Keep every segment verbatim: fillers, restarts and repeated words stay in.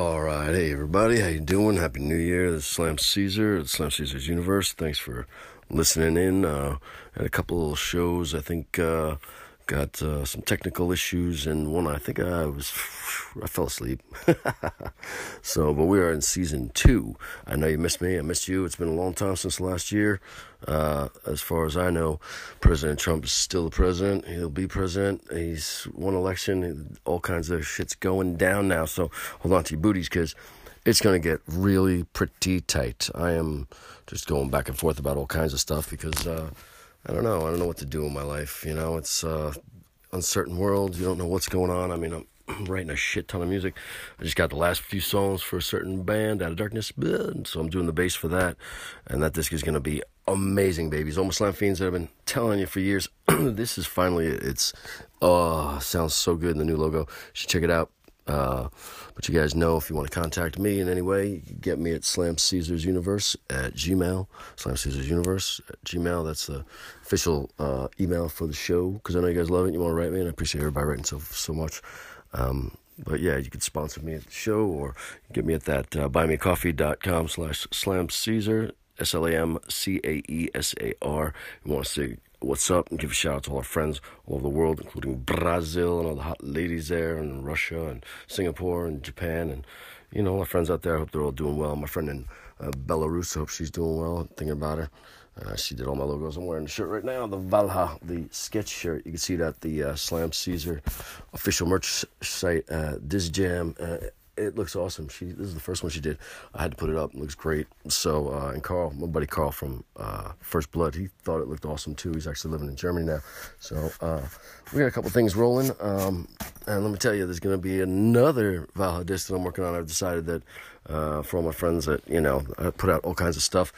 All right, hey everybody, how you doing? Happy New Year. This is Slam Caesar, it's Slam Caesar's Universe. Thanks for listening in. Uh, had a couple of shows, I think, uh, got uh, some technical issues, and one I think I was, I fell asleep. So, but we are in season two. I know you missed me, I missed you. It's been a long time since last year. Uh, as far as I know, President Trump is still the president. He'll be president. He's won election. All kinds of shit's going down now. So hold on to your booties because it's going to get really pretty tight. I am just going back and forth about all kinds of stuff because uh, I don't know. I don't know what to do in my life. You know, it's uh, uncertain world. You don't know what's going on. I mean, I'm writing a shit ton of music. I just got the last few songs for a certain band, Out of Darkness, so I'm doing the bass for that, and that disc is going to be amazing, babies. Almost Lamp Fiends that I've been telling you for years. This is finally, it's, oh, sounds so good in the new logo. You should check it out. Uh, but you guys know, if you want to contact me in any way, you can get me at Slam Caesar's Universe at Gmail, Slam Caesar's Universe at Gmail. That's the official uh, email for the show, because I know you guys love it, you want to write me, and I appreciate everybody writing so so much. Um, but yeah, you could sponsor me at the show or get me at that, uh, buymeacoffee.com slash Slam Caesar, S L A M C A E S A R. You want to say what's up and give a shout out to all our friends all over the world, including Brazil and all the hot ladies there, and Russia and Singapore and Japan, and, you know, all our friends out there. I hope they're all doing well. My friend in uh, Belarus, I hope she's doing well. Thinking about her. Uh, she did all my logos. I'm wearing the shirt right now, the Valhalla, the sketch shirt. You can see it at the uh, Slam Caesar official merch site, uh, DizJam. Uh, it looks awesome. She This is the first one she did. I had to put it up. It looks great. So, uh, and Carl, my buddy Carl from uh, First Blood, he thought it looked awesome too. He's actually living in Germany now. So, uh, we got a couple things rolling. Um, and let me tell you, there's going to be another Valhalla disc that I'm working on. I've decided that Uh, for all my friends that, you know, I put out all kinds of stuff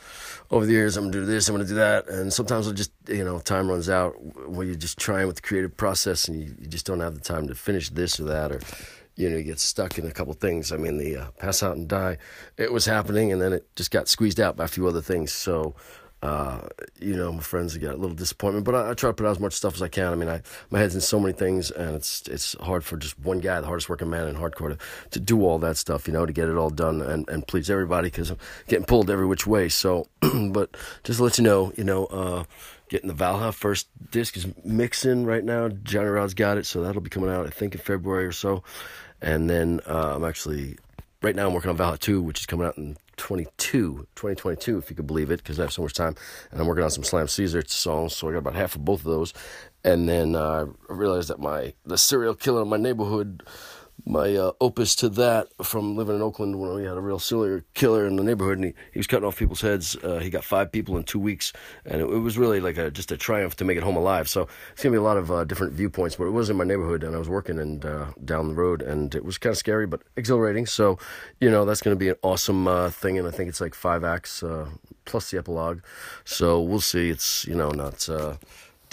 over the years. I'm going to do this, I'm going to do that. And sometimes I just, you know, time runs out when you're just trying with the creative process and you, you just don't have the time to finish this or that, or, you know, you get stuck in a couple things. I mean, the uh, Pass Out and Die, it was happening, and then it just got squeezed out by a few other things. So, uh, you know, my friends got a little disappointment, but I, I try to put out as much stuff as I can. I mean, I, my head's in so many things, and it's, it's hard for just one guy, the hardest working man in hardcore, to, to do all that stuff, you know, to get it all done and, and please everybody, cause I'm getting pulled every which way. So, but just to let you know, you know, uh, getting the Valhalla first disc is mixing right now. Johnny Rod's got it, so that'll be coming out, I think, in February or so. And then uh, I'm actually, right now I'm working on Valet Two, which is coming out in twenty-two, twenty twenty-two, if you could believe it, because I have so much time. And I'm working on some Slam Caesar songs, so I got about half of both of those. And then uh, I realized that my the serial killer in my neighborhood, my uh, opus to that from living in Oakland when we had a real serial killer in the neighborhood, and he, he was cutting off people's heads. Uh, he got five people in two weeks, and it, it was really like a, just a triumph to make it home alive. So it's going to be a lot of uh, different viewpoints, but it was in my neighborhood, and I was working and uh, down the road, and it was kind of scary but exhilarating. So, you know, that's going to be an awesome uh, thing, and I think it's like five acts uh, plus the epilogue. So we'll see. It's, you know, not... Uh,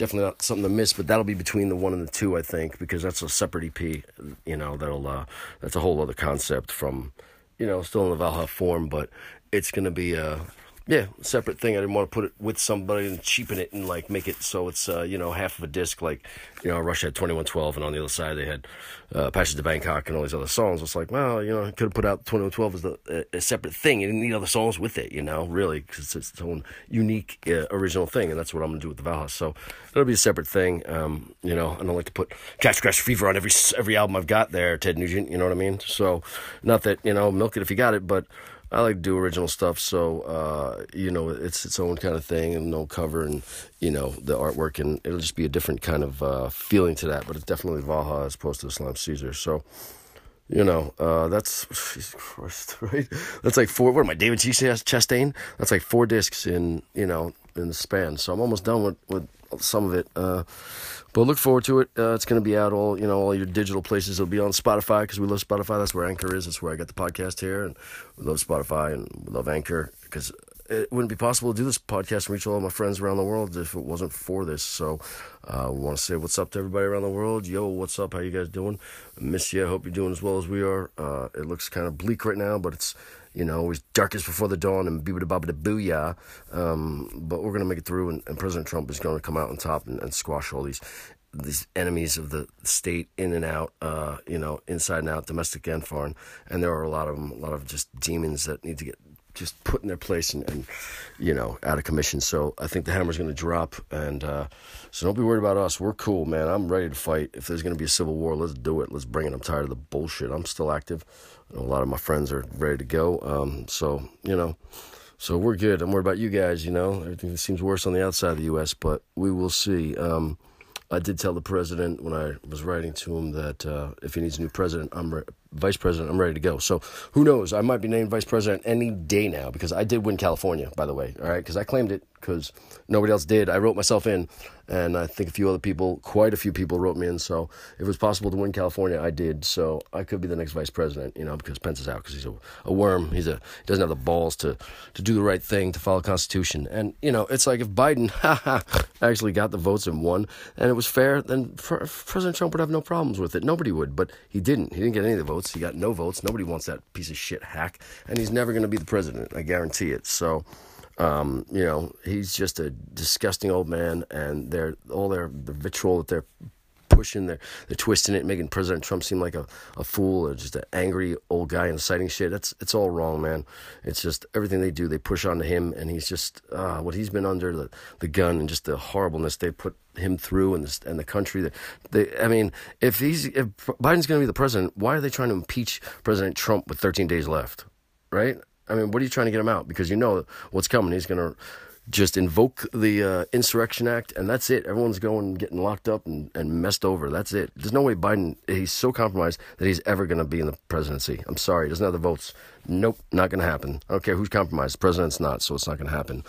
Definitely not something to miss, but that'll be between the one and the two, I think, because that's a separate E P. You know, that'll uh, that's a whole other concept from, you know, still in the Valhalla form, but it's gonna be a yeah separate thing. I didn't want to put it with somebody and cheapen it and like make it so it's uh, you know, half of a disc. Like, you know, Rush had twenty-one twelve, and on the other side they had uh, Passage to Bangkok and all these other songs. It's like, well, you know, I could have put out twenty-one twelve as the, a, a separate thing. You didn't need other songs with it, you know, really, because it's its own unique uh, original thing, and that's what I'm gonna do with the Valhalla. So it'll be a separate thing. Um, you know, I don't like to put Cash Crash Fever on every every album I've got there, Ted Nugent. You know what I mean? So, not that, you know, milk it if you got it, but I like to do original stuff, so, uh, you know, it's its own kind of thing, and no cover, and, you know, the artwork, and it'll just be a different kind of uh, feeling to that, but it's definitely Valhalla as opposed to Slam Caesar, so, you know, uh, that's, Jesus Christ, right? That's like four, what am I, David G. Chastain? That's like four discs in, you know, in the span, so I'm almost done with, with some of it, uh, but look forward to it. Uh, it's going to be out all, you know, all your digital places. It'll be on Spotify, because we love Spotify. That's where Anchor is. That's where I got the podcast here, and we love Spotify, and we love Anchor, because it wouldn't be possible to do this podcast and reach all of my friends around the world if it wasn't for this. So I uh, want to say what's up to everybody around the world. Yo, what's up? How you guys doing? I miss you. I hope you're doing as well as we are. Uh, it looks kind of bleak right now, but it's, you know, always darkest before the dawn and booba-da-baba-da-booyah. Um, but we're going to make it through, and, and President Trump is going to come out on top and, and squash all these these enemies of the state, in and out, uh, you know, inside and out, domestic and foreign. And there are a lot of them, a lot of just demons that need to get just put in their place and, and you know, out of commission. So I think the hammer's going to drop. And uh, so don't be worried about us. We're cool, man. I'm ready to fight. If there's going to be a civil war, let's do it. Let's bring it. I'm tired of the bullshit. I'm still active. A lot of my friends are ready to go. Um, so, you know, so we're good. I'm worried about you guys, you know. Everything seems worse on the outside of the U S, but we will see. Um, I did tell the president when I was writing to him that uh, if he needs a new president, I'm re- vice president, I'm ready to go. So who knows? I might be named vice president any day now, because I did win California, by the way, all right, because I claimed it because nobody else did. I wrote myself in, and I think a few other people, quite a few people wrote me in. So if it was possible to win California, I did. So I could be the next vice president, you know, because Pence is out because he's a, a worm. He's a, he doesn't have the balls to, to do the right thing, to follow the Constitution. And, you know, it's like if Biden actually got the votes and won and it was fair, then pr- President Trump would have no problems with it. Nobody would, but he didn't. He didn't get any of the votes. He got no votes. Nobody wants that piece of shit hack. And he's never going to be the president. I guarantee it. So... Um, you know, he's just a disgusting old man, and they're all their the vitriol that they're pushing, they're, they're twisting it, making President Trump seem like a, a fool or just an angry old guy inciting shit. That's it's all wrong, man. It's just everything they do, they push onto him, and he's just uh, what he's been under the, the gun and just the horribleness they put him through, and this and the country. That they, I mean, if he's if Biden's going to be the president, why are they trying to impeach President Trump with thirteen days left, right? I mean, what are you trying to get him out? Because you know what's coming. He's going to just invoke the uh, Insurrection Act, and that's it. Everyone's going, getting locked up and, and messed over. That's it. There's no way Biden, he's so compromised that he's ever going to be in the presidency. I'm sorry. He doesn't have the votes. Nope, not going to happen. I don't care who's compromised. The president's not, so it's not going to happen.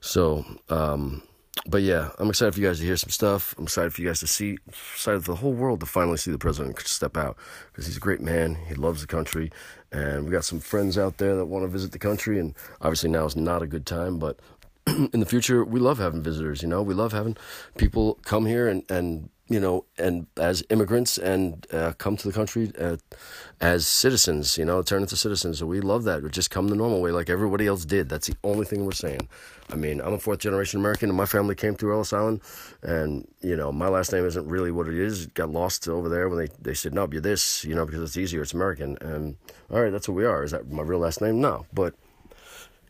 So, um, but yeah, I'm excited for you guys to hear some stuff. I'm excited for you guys to see, excited for the whole world to finally see the president step out, because he's a great man. He loves the country. And we got some friends out there that want to visit the country, and obviously now is not a good time, but in the future, we love having visitors, you know? We love having people come here and, and you know, and as immigrants and uh, come to the country uh, as citizens, you know, turn into citizens. So we love that. We just come the normal way like everybody else did. That's the only thing we're saying. I mean, I'm a fourth-generation American, and my family came through Ellis Island, and, you know, my last name isn't really what it is. It got lost over there when they, they said, no, you're this, you know, because it's easier. It's American. And, all right, that's what we are. Is that my real last name? No. But,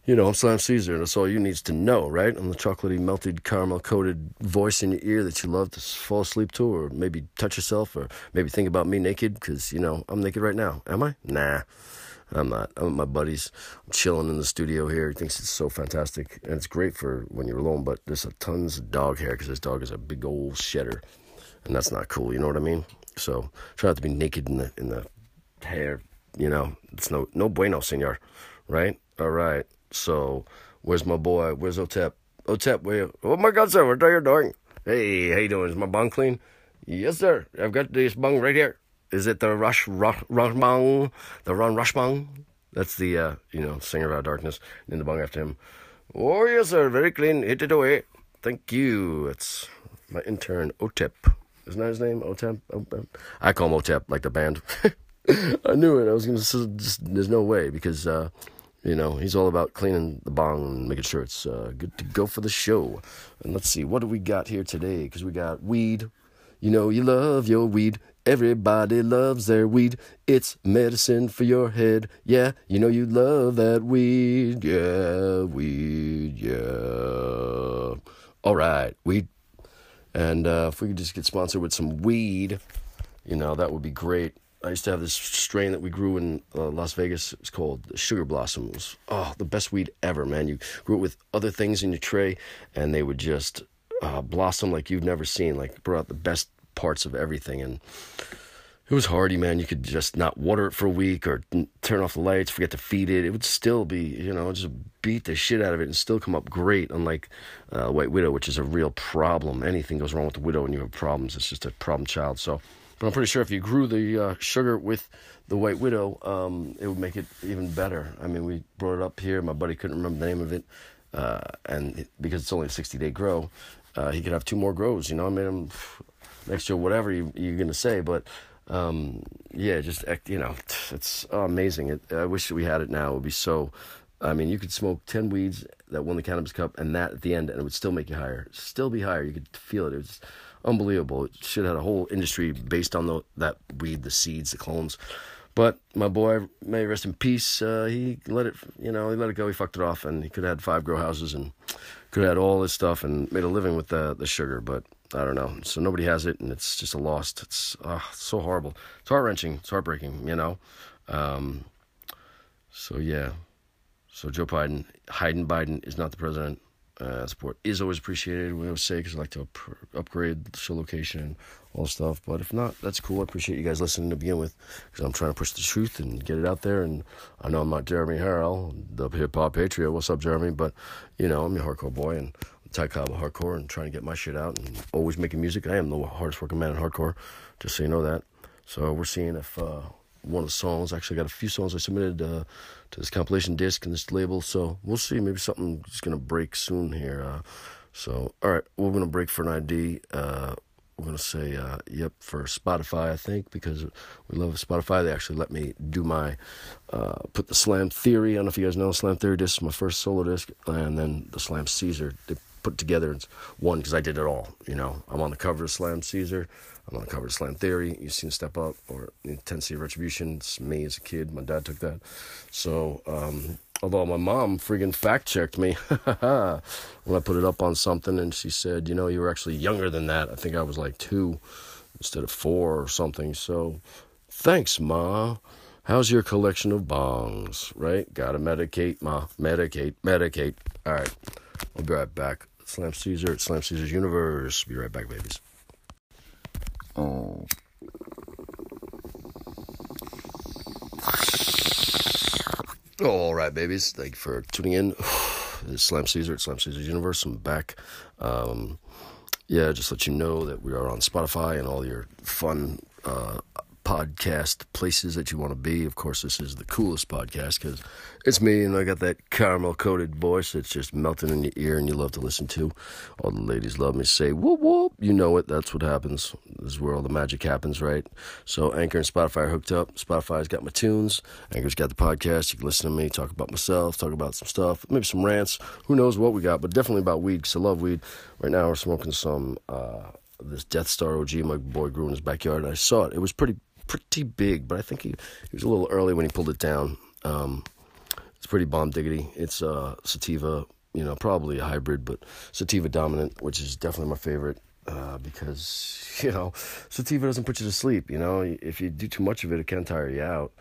you know, I'm Slam Caesar, and that's all you needs to know, right? I'm the chocolatey, melted, caramel-coated voice in your ear that you love to fall asleep to, or maybe touch yourself, or maybe think about me naked, because, you know, I'm naked right now. Am I? Nah. I'm not. I'm with my buddies. I'm chilling in the studio here. He thinks it's so fantastic, and it's great for when you're alone, but there's a tons of dog hair, because this dog is a big old shedder, and that's not cool, you know what I mean? So try not to be naked in the in the hair, you know? It's no, no bueno, señor, right? All right. So where's my boy? Where's Otep? Otep, where? Oh, my God, sir, what are you doing? Hey, how you doing? Is my bong clean? Yes, sir. I've got this bong right here. Is it the Rush, Rush, Rush Bong? The Ron Rush Bong? That's the, uh, you know, singer of Out of Darkness. And then the bong after him. Oh, yes, sir. Very clean. Hit it away. Thank you. It's my intern, Otep. Isn't that his name? Otep? Otep? I call him Otep, like the band. I knew it. I was going to just, there's no way, because, uh, you know, he's all about cleaning the bong and making sure it's uh, good to go for the show. And let's see, what do we got here today? Because we got weed. You know you love your weed. Everybody loves their weed. It's medicine for your head. Yeah, you know you love that weed. Yeah, weed, yeah. All right, weed. And uh, if we could just get sponsored with some weed, you know, that would be great. I used to have this strain that we grew in uh, Las Vegas. It's called Sugar Blossom. It was, oh, the best weed ever, man. You grew it with other things in your tray, and they would just uh, blossom like you've never seen, like brought out the best parts of everything. And it was hardy, man. You could just not water it for a week or turn off the lights, forget to feed it. It would still be, you know, just beat the shit out of it and still come up great, unlike uh, White Widow, which is a real problem. Anything goes wrong with the Widow and you have problems. It's just a problem child, so... But I'm pretty sure if you grew the uh, sugar with the White Widow, um, it would make it even better. I mean, we brought it up here. My buddy couldn't remember the name of it. Uh, and it, because it's only a sixty-day grow, uh, he could have two more grows. You know, I made him next year, whatever you, you're going to say. But, um, yeah, just, you know, it's oh, amazing. It, I wish we had it now. It would be so... I mean, you could smoke ten weeds that won the Cannabis Cup and that at the end, and it would still make you higher. Still be higher. You could feel it. It was... unbelievable. Shit had a whole industry based on the, that weed, the seeds, the clones. But my boy, may he rest in peace, uh, he let it, you know, he let it go. He fucked it off, and he could have had five grow houses and could have had all this stuff and made a living with the, the sugar, but I don't know. So nobody has it, and it's just a loss. It's uh, so horrible. It's heart-wrenching. It's heartbreaking, you know? Um, so, yeah. So Joe Biden, Hayden Biden is not the president. Uh, support is always appreciated. We always say, because I like to up, upgrade the show location and all the stuff. But if not, that's cool. I appreciate you guys listening to begin with, because I'm trying to push the truth and get it out there. And I know I'm not Jeremy Harrell, the hip-hop patriot. What's up, Jeremy? But, you know, I'm your hardcore boy, and I'm Ty Cobb of hardcore, and trying to get my shit out and always making music. I am the hardest working man in hardcore, just so you know that. So we're seeing if uh, one of the songs, actually got a few songs I submitted uh, to this compilation disc and this label. So we'll see. Maybe something is going to break soon here. Uh, so, all right, we're going to break for an I D. Uh We're going to say, uh, yep, for Spotify, I think, because we love Spotify. They actually let me do my, uh, put the Slam Theory. I don't know if you guys know Slam Theory disc, my first solo disc, and then the Slam Caesar. They put together it's one, because I did it all, you know. I'm on the cover of Slam Caesar. I'm on the cover of Slam Theory. You've seen Step Up or Intensity of Retribution. It's me as a kid. My dad took that. So, um... although my mom friggin' fact-checked me when I put it up on something, and she said, you know, you were actually younger than that. I think I was like two instead of four or something. So, thanks, Ma. How's your collection of bongs, right? Gotta medicate, Ma. Medicate, medicate. All right, I'll be right back. Slam Caesar at Slam Caesar's Universe. Be right back, babies. Oh. All right, babies. Thank you for tuning in. This is Slam Caesar at Slam Caesar's Universe. I'm back. Um, yeah, just let you know that we are on Spotify and all your fun uh, podcast places that you want to be. Of course, this is the coolest podcast because it's me, and I got that caramel-coated voice that's just melting in your ear and you love to listen to. All the ladies love me. Say, whoop, whoop. You know it. That's what happens. This is where all the magic happens, right? So Anchor and Spotify are hooked up. Spotify's got my tunes. Anchor's got the podcast. You can listen to me, talk about myself, talk about some stuff, maybe some rants. Who knows what we got, but definitely about weed, because I love weed. Right now we're smoking some, uh, this Death Star O G my boy grew in his backyard, and I saw it. It was pretty, pretty big, but I think he, he was a little early when he pulled it down. Um, it's pretty bomb diggity. It's uh, sativa, you know, probably a hybrid, but sativa dominant, which is definitely my favorite. Uh, because, you know, sativa doesn't put you to sleep, you know. If you do too much of it, it can tire you out.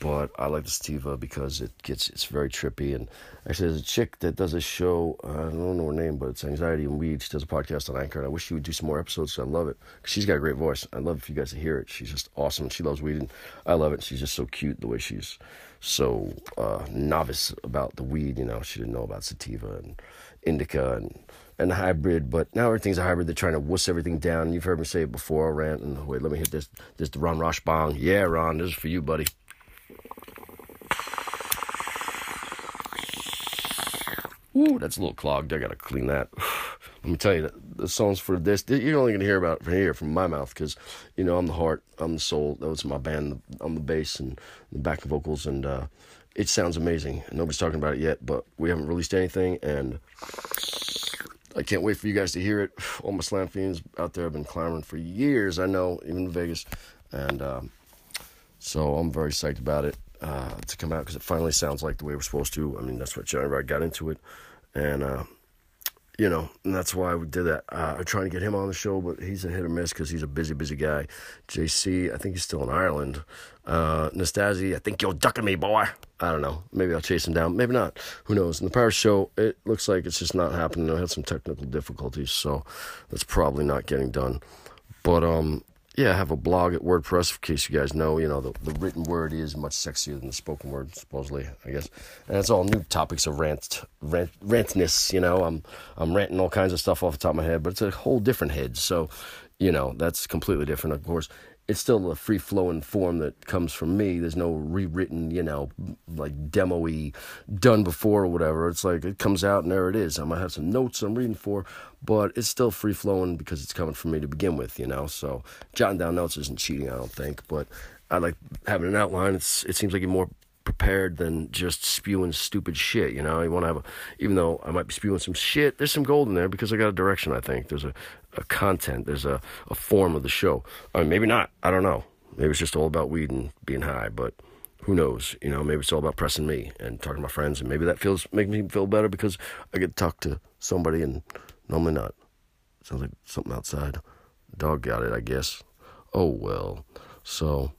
But I like the sativa because it gets, it's very trippy. And actually, there's a chick that does a show, I don't know her name, but it's Anxiety and Weed. She does a podcast on Anchor, and I wish she would do some more episodes, because I love it. She's got a great voice. I love if you guys hear it. She's just awesome. She loves weed, and I love it. She's just so cute, the way she's so uh, novice about the weed, you know. She didn't know about sativa and indica and... and hybrid, but now everything's a hybrid. They're trying to wuss everything down. You've heard me say it before, rant, and wait, let me hit this, this Ron Rush Bong. Yeah, Ron, this is for you, buddy. Ooh, that's a little clogged. I gotta clean that. Let me tell you, the songs for this, you're only gonna hear about it from here, from my mouth, because, you know, I'm the heart, I'm the soul. That was my band. I'm the bass and the back vocals, and uh, it sounds amazing. Nobody's talking about it yet, but we haven't released anything, and... I can't wait for you guys to hear it. All my Slam Fiends out there have been clamoring for years, I know, even in Vegas. And um, so I'm very psyched about it uh, to come out, because it finally sounds like the way we're supposed to. I mean, that's what Johnny Rod got into it. And, uh, you know, and that's why we did that. Uh, I'm trying to get him on the show, but he's a hit or miss because he's a busy, busy guy. J C, I think he's still in Ireland. Uh, Nastasi, I think you're ducking me, boy. I don't know. Maybe I'll chase him down. Maybe not. Who knows? In the Paris show, it looks like it's just not happening. I had some technical difficulties, so that's probably not getting done. But, um, yeah, I have a blog at WordPress, in case you guys know. You know, the, the written word is much sexier than the spoken word, supposedly, I guess. And it's all new topics of rant, rant, rantness, you know. I'm, I'm ranting all kinds of stuff off the top of my head, but it's a whole different head. So, you know, that's completely different, of course. It's still a free-flowing form that comes from me. There's no rewritten, you know, like demo-y, done before or whatever. It's like it comes out and there it is. I might have some notes I'm reading for, but it's still free-flowing because it's coming from me to begin with, you know. So jotting down notes isn't cheating, I don't think. But I like having an outline. It's, it seems like you're more prepared than just spewing stupid shit, you know? You want to have a, even though I might be spewing some shit, there's some gold in there because I got a direction, I think. There's a, a content. There's a, a form of the show. I mean, maybe not. I don't know. Maybe it's just all about weed and being high, but who knows? You know, maybe it's all about pressing me and talking to my friends, and maybe that feels makes me feel better because I get to talk to somebody and normally not. Sounds like something outside. Dog got it, I guess. Oh, well. So,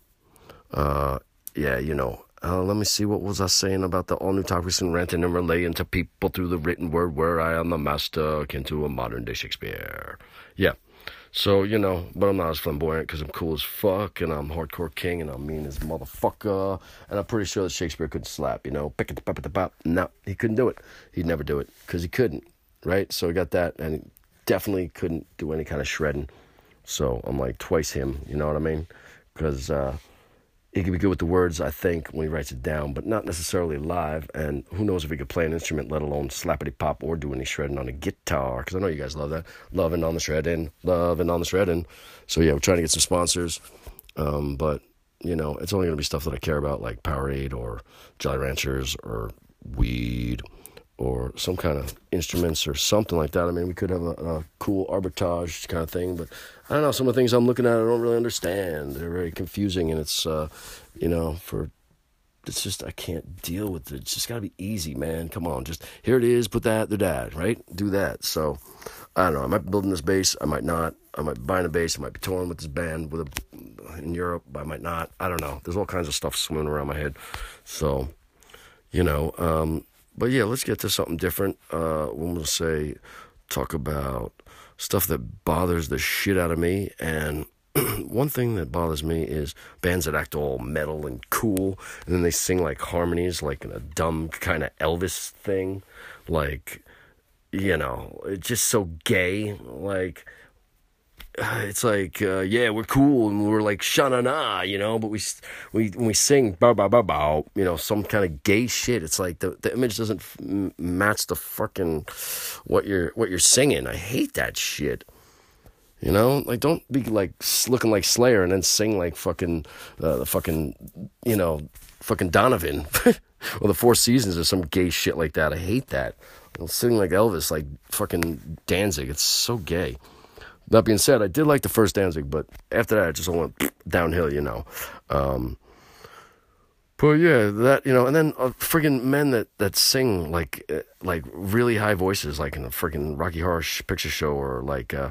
uh, yeah, you know. Uh, let me see, what was I saying about the all-new topics and ranting and relaying to people through the written word where I am the master akin to a modern-day Shakespeare. Yeah. So, you know, but I'm not as flamboyant because I'm cool as fuck, and I'm hardcore king, and I'm mean as motherfucker, and I'm pretty sure that Shakespeare couldn't slap, you know, pick it up at the pop. No, he couldn't do it. He'd never do it because he couldn't, right? So he got that, and he definitely couldn't do any kind of shredding. So I'm like twice him, you know what I mean? Because uh, he could be good with the words, I think, when he writes it down, but not necessarily live, and who knows if he could play an instrument, let alone slappity-pop or do any shredding on a guitar, because I know you guys love that. Loving on the shredding, loving on the shredding. So, yeah, we're trying to get some sponsors, um, but, you know, it's only going to be stuff that I care about, like Powerade or Jolly Ranchers or weed or some kind of instruments or something like that. I mean, we could have a, a cool arbitrage kind of thing, but I don't know. Some of the things I'm looking at, I don't really understand. They're very confusing, and it's, uh, you know, for, it's just, I can't deal with it. It's just got to be easy, man. Come on, just, here it is, put that, do that, right? Do that. So, I don't know. I might be building this bass. I might not. I might be buying a bass. I might be touring with this band with a, in Europe. I might not. I don't know. There's all kinds of stuff swimming around my head. So, you know, um... but yeah, let's get to something different. Uh, when we'll say, talk about stuff that bothers the shit out of me. And one thing that bothers me is bands that act all metal and cool, and then they sing like harmonies, like in a dumb kind of Elvis thing. Like, you know, it's just so gay. Like, it's like, uh, yeah, we're cool, and we're like, sha-na-na, you know, but we, we when we sing, ba-ba-ba-ba, you know, some kind of gay shit, it's like, the, the image doesn't f- match the fucking, what you're, what you're singing. I hate that shit, you know, like, don't be, like, looking like Slayer, and then sing like fucking, uh, the fucking, you know, fucking Donovan, or the Four Seasons, or some gay shit like that. I hate that. They'll sing like Elvis, like fucking Danzig. It's so gay. That being said, I did like the first Danzig, but after that, I just all went downhill, you know. Um, but yeah, that, you know, and then uh, friggin' men that, that sing, like, uh, like really high voices, like in a friggin' Rocky Horror Picture Show, or like, uh,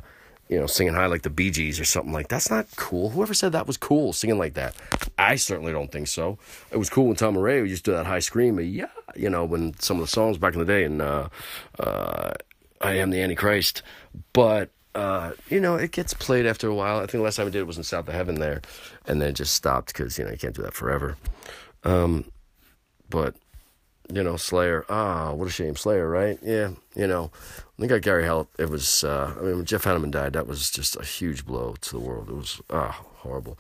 you know, singing high like the Bee Gees or something like that. That's not cool. Whoever said that was cool, singing like that? I certainly don't think so. It was cool when Tom Murray used to do that high scream, yeah, you know, when some of the songs back in the day, and uh, uh, I Am the Antichrist, but... Uh, you know, it gets played after a while. I think the last time I did it was in South of Heaven there, and then it just stopped because, you know, you can't do that forever. Um, but, you know, Slayer, ah, what a shame, Slayer, right? Yeah, you know, I think I Gary Held, it was, uh, I mean, when Jeff Hanneman died, that was just a huge blow to the world. It was, ah, horrible.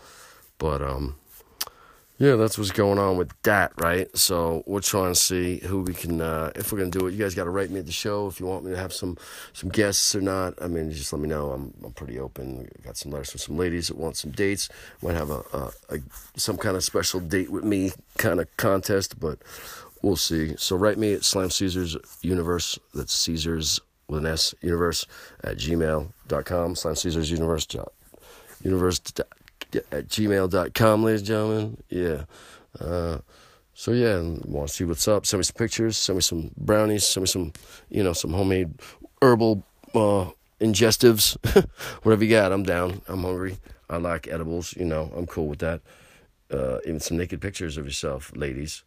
But, um, yeah, that's what's going on with that, right? So we're trying to see who we can, uh, if we're going to do it. You guys got to write me at the show if you want me to have some, some guests or not. I mean, just let me know. I'm I'm pretty open. We've got some letters from some ladies that want some dates. Might have a, a, a some kind of special date with me kind of contest, but we'll see. So write me at Slam Caesar's Universe. That's Caesar's with an S, universe at gmail dot com. Slam Caesar's Universe. Universe. At gmail dot com, ladies and gentlemen. Yeah. Uh, so, yeah, want to see what's up. Send me some pictures. Send me some brownies. Send me some, you know, some homemade herbal uh, ingestives. Whatever you got, I'm down. I'm hungry. I like edibles. You know, I'm cool with that. Uh, even some naked pictures of yourself, ladies.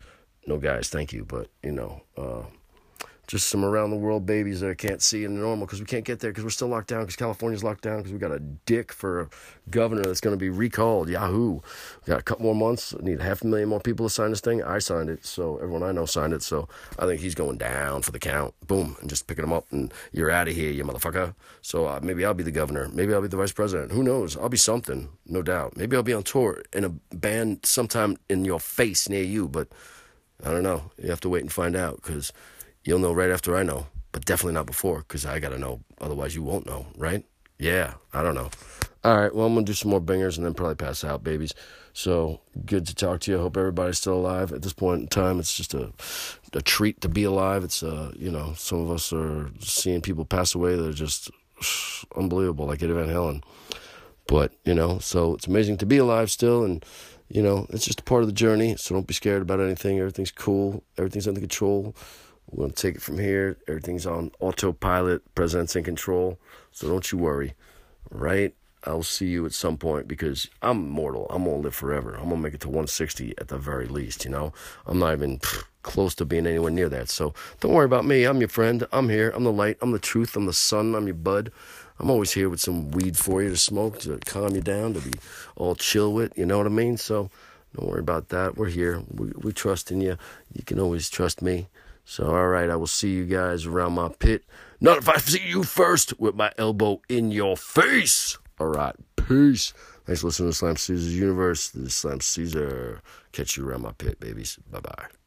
No guys, thank you. But, you know, uh, just some around-the-world babies that I can't see in the normal because we can't get there because we're still locked down because California's locked down because we got a dick for a governor that's going to be recalled. Yahoo. We got a couple more months. I need half a million more people to sign this thing. I signed it, so everyone I know signed it, so I think he's going down for the count. Boom, and just picking him up, and you're out of here, you motherfucker. So uh, maybe I'll be the governor. Maybe I'll be the vice president. Who knows? I'll be something, no doubt. Maybe I'll be on tour in a band sometime in your face near you, but I don't know. You have to wait and find out because... you'll know right after I know, but definitely not before, because I got to know. Otherwise, you won't know, right? Yeah, I don't know. All right, well, I'm going to do some more bangers and then probably pass out, babies. So good to talk to you. I hope everybody's still alive. At this point in time, it's just a a treat to be alive. It's, uh, you know, some of us are seeing people pass away that are just unbelievable, like Eddie Van Halen. But, you know, so it's amazing to be alive still. And, you know, it's just a part of the journey. So don't be scared about anything. Everything's cool. Everything's under control. We're going to take it from here. Everything's on autopilot. President's in control. So don't you worry, right? I'll see you at some point because I'm immortal. I'm going to live forever. I'm going to make it to one sixty at the very least, you know. I'm not even pff, close to being anywhere near that. So don't worry about me. I'm your friend. I'm here. I'm the light. I'm the truth. I'm the sun. I'm your bud. I'm always here with some weed for you to smoke, to calm you down, to be all chill with. You know what I mean? So don't worry about that. We're here. We, we trust in you. You can always trust me. So, all right, I will see you guys around my pit. Not if I see you first with my elbow in your face. All right, peace. Thanks for listening to Slam Caesar's Universe. This is Slam Caesar. Catch you around my pit, babies. Bye-bye.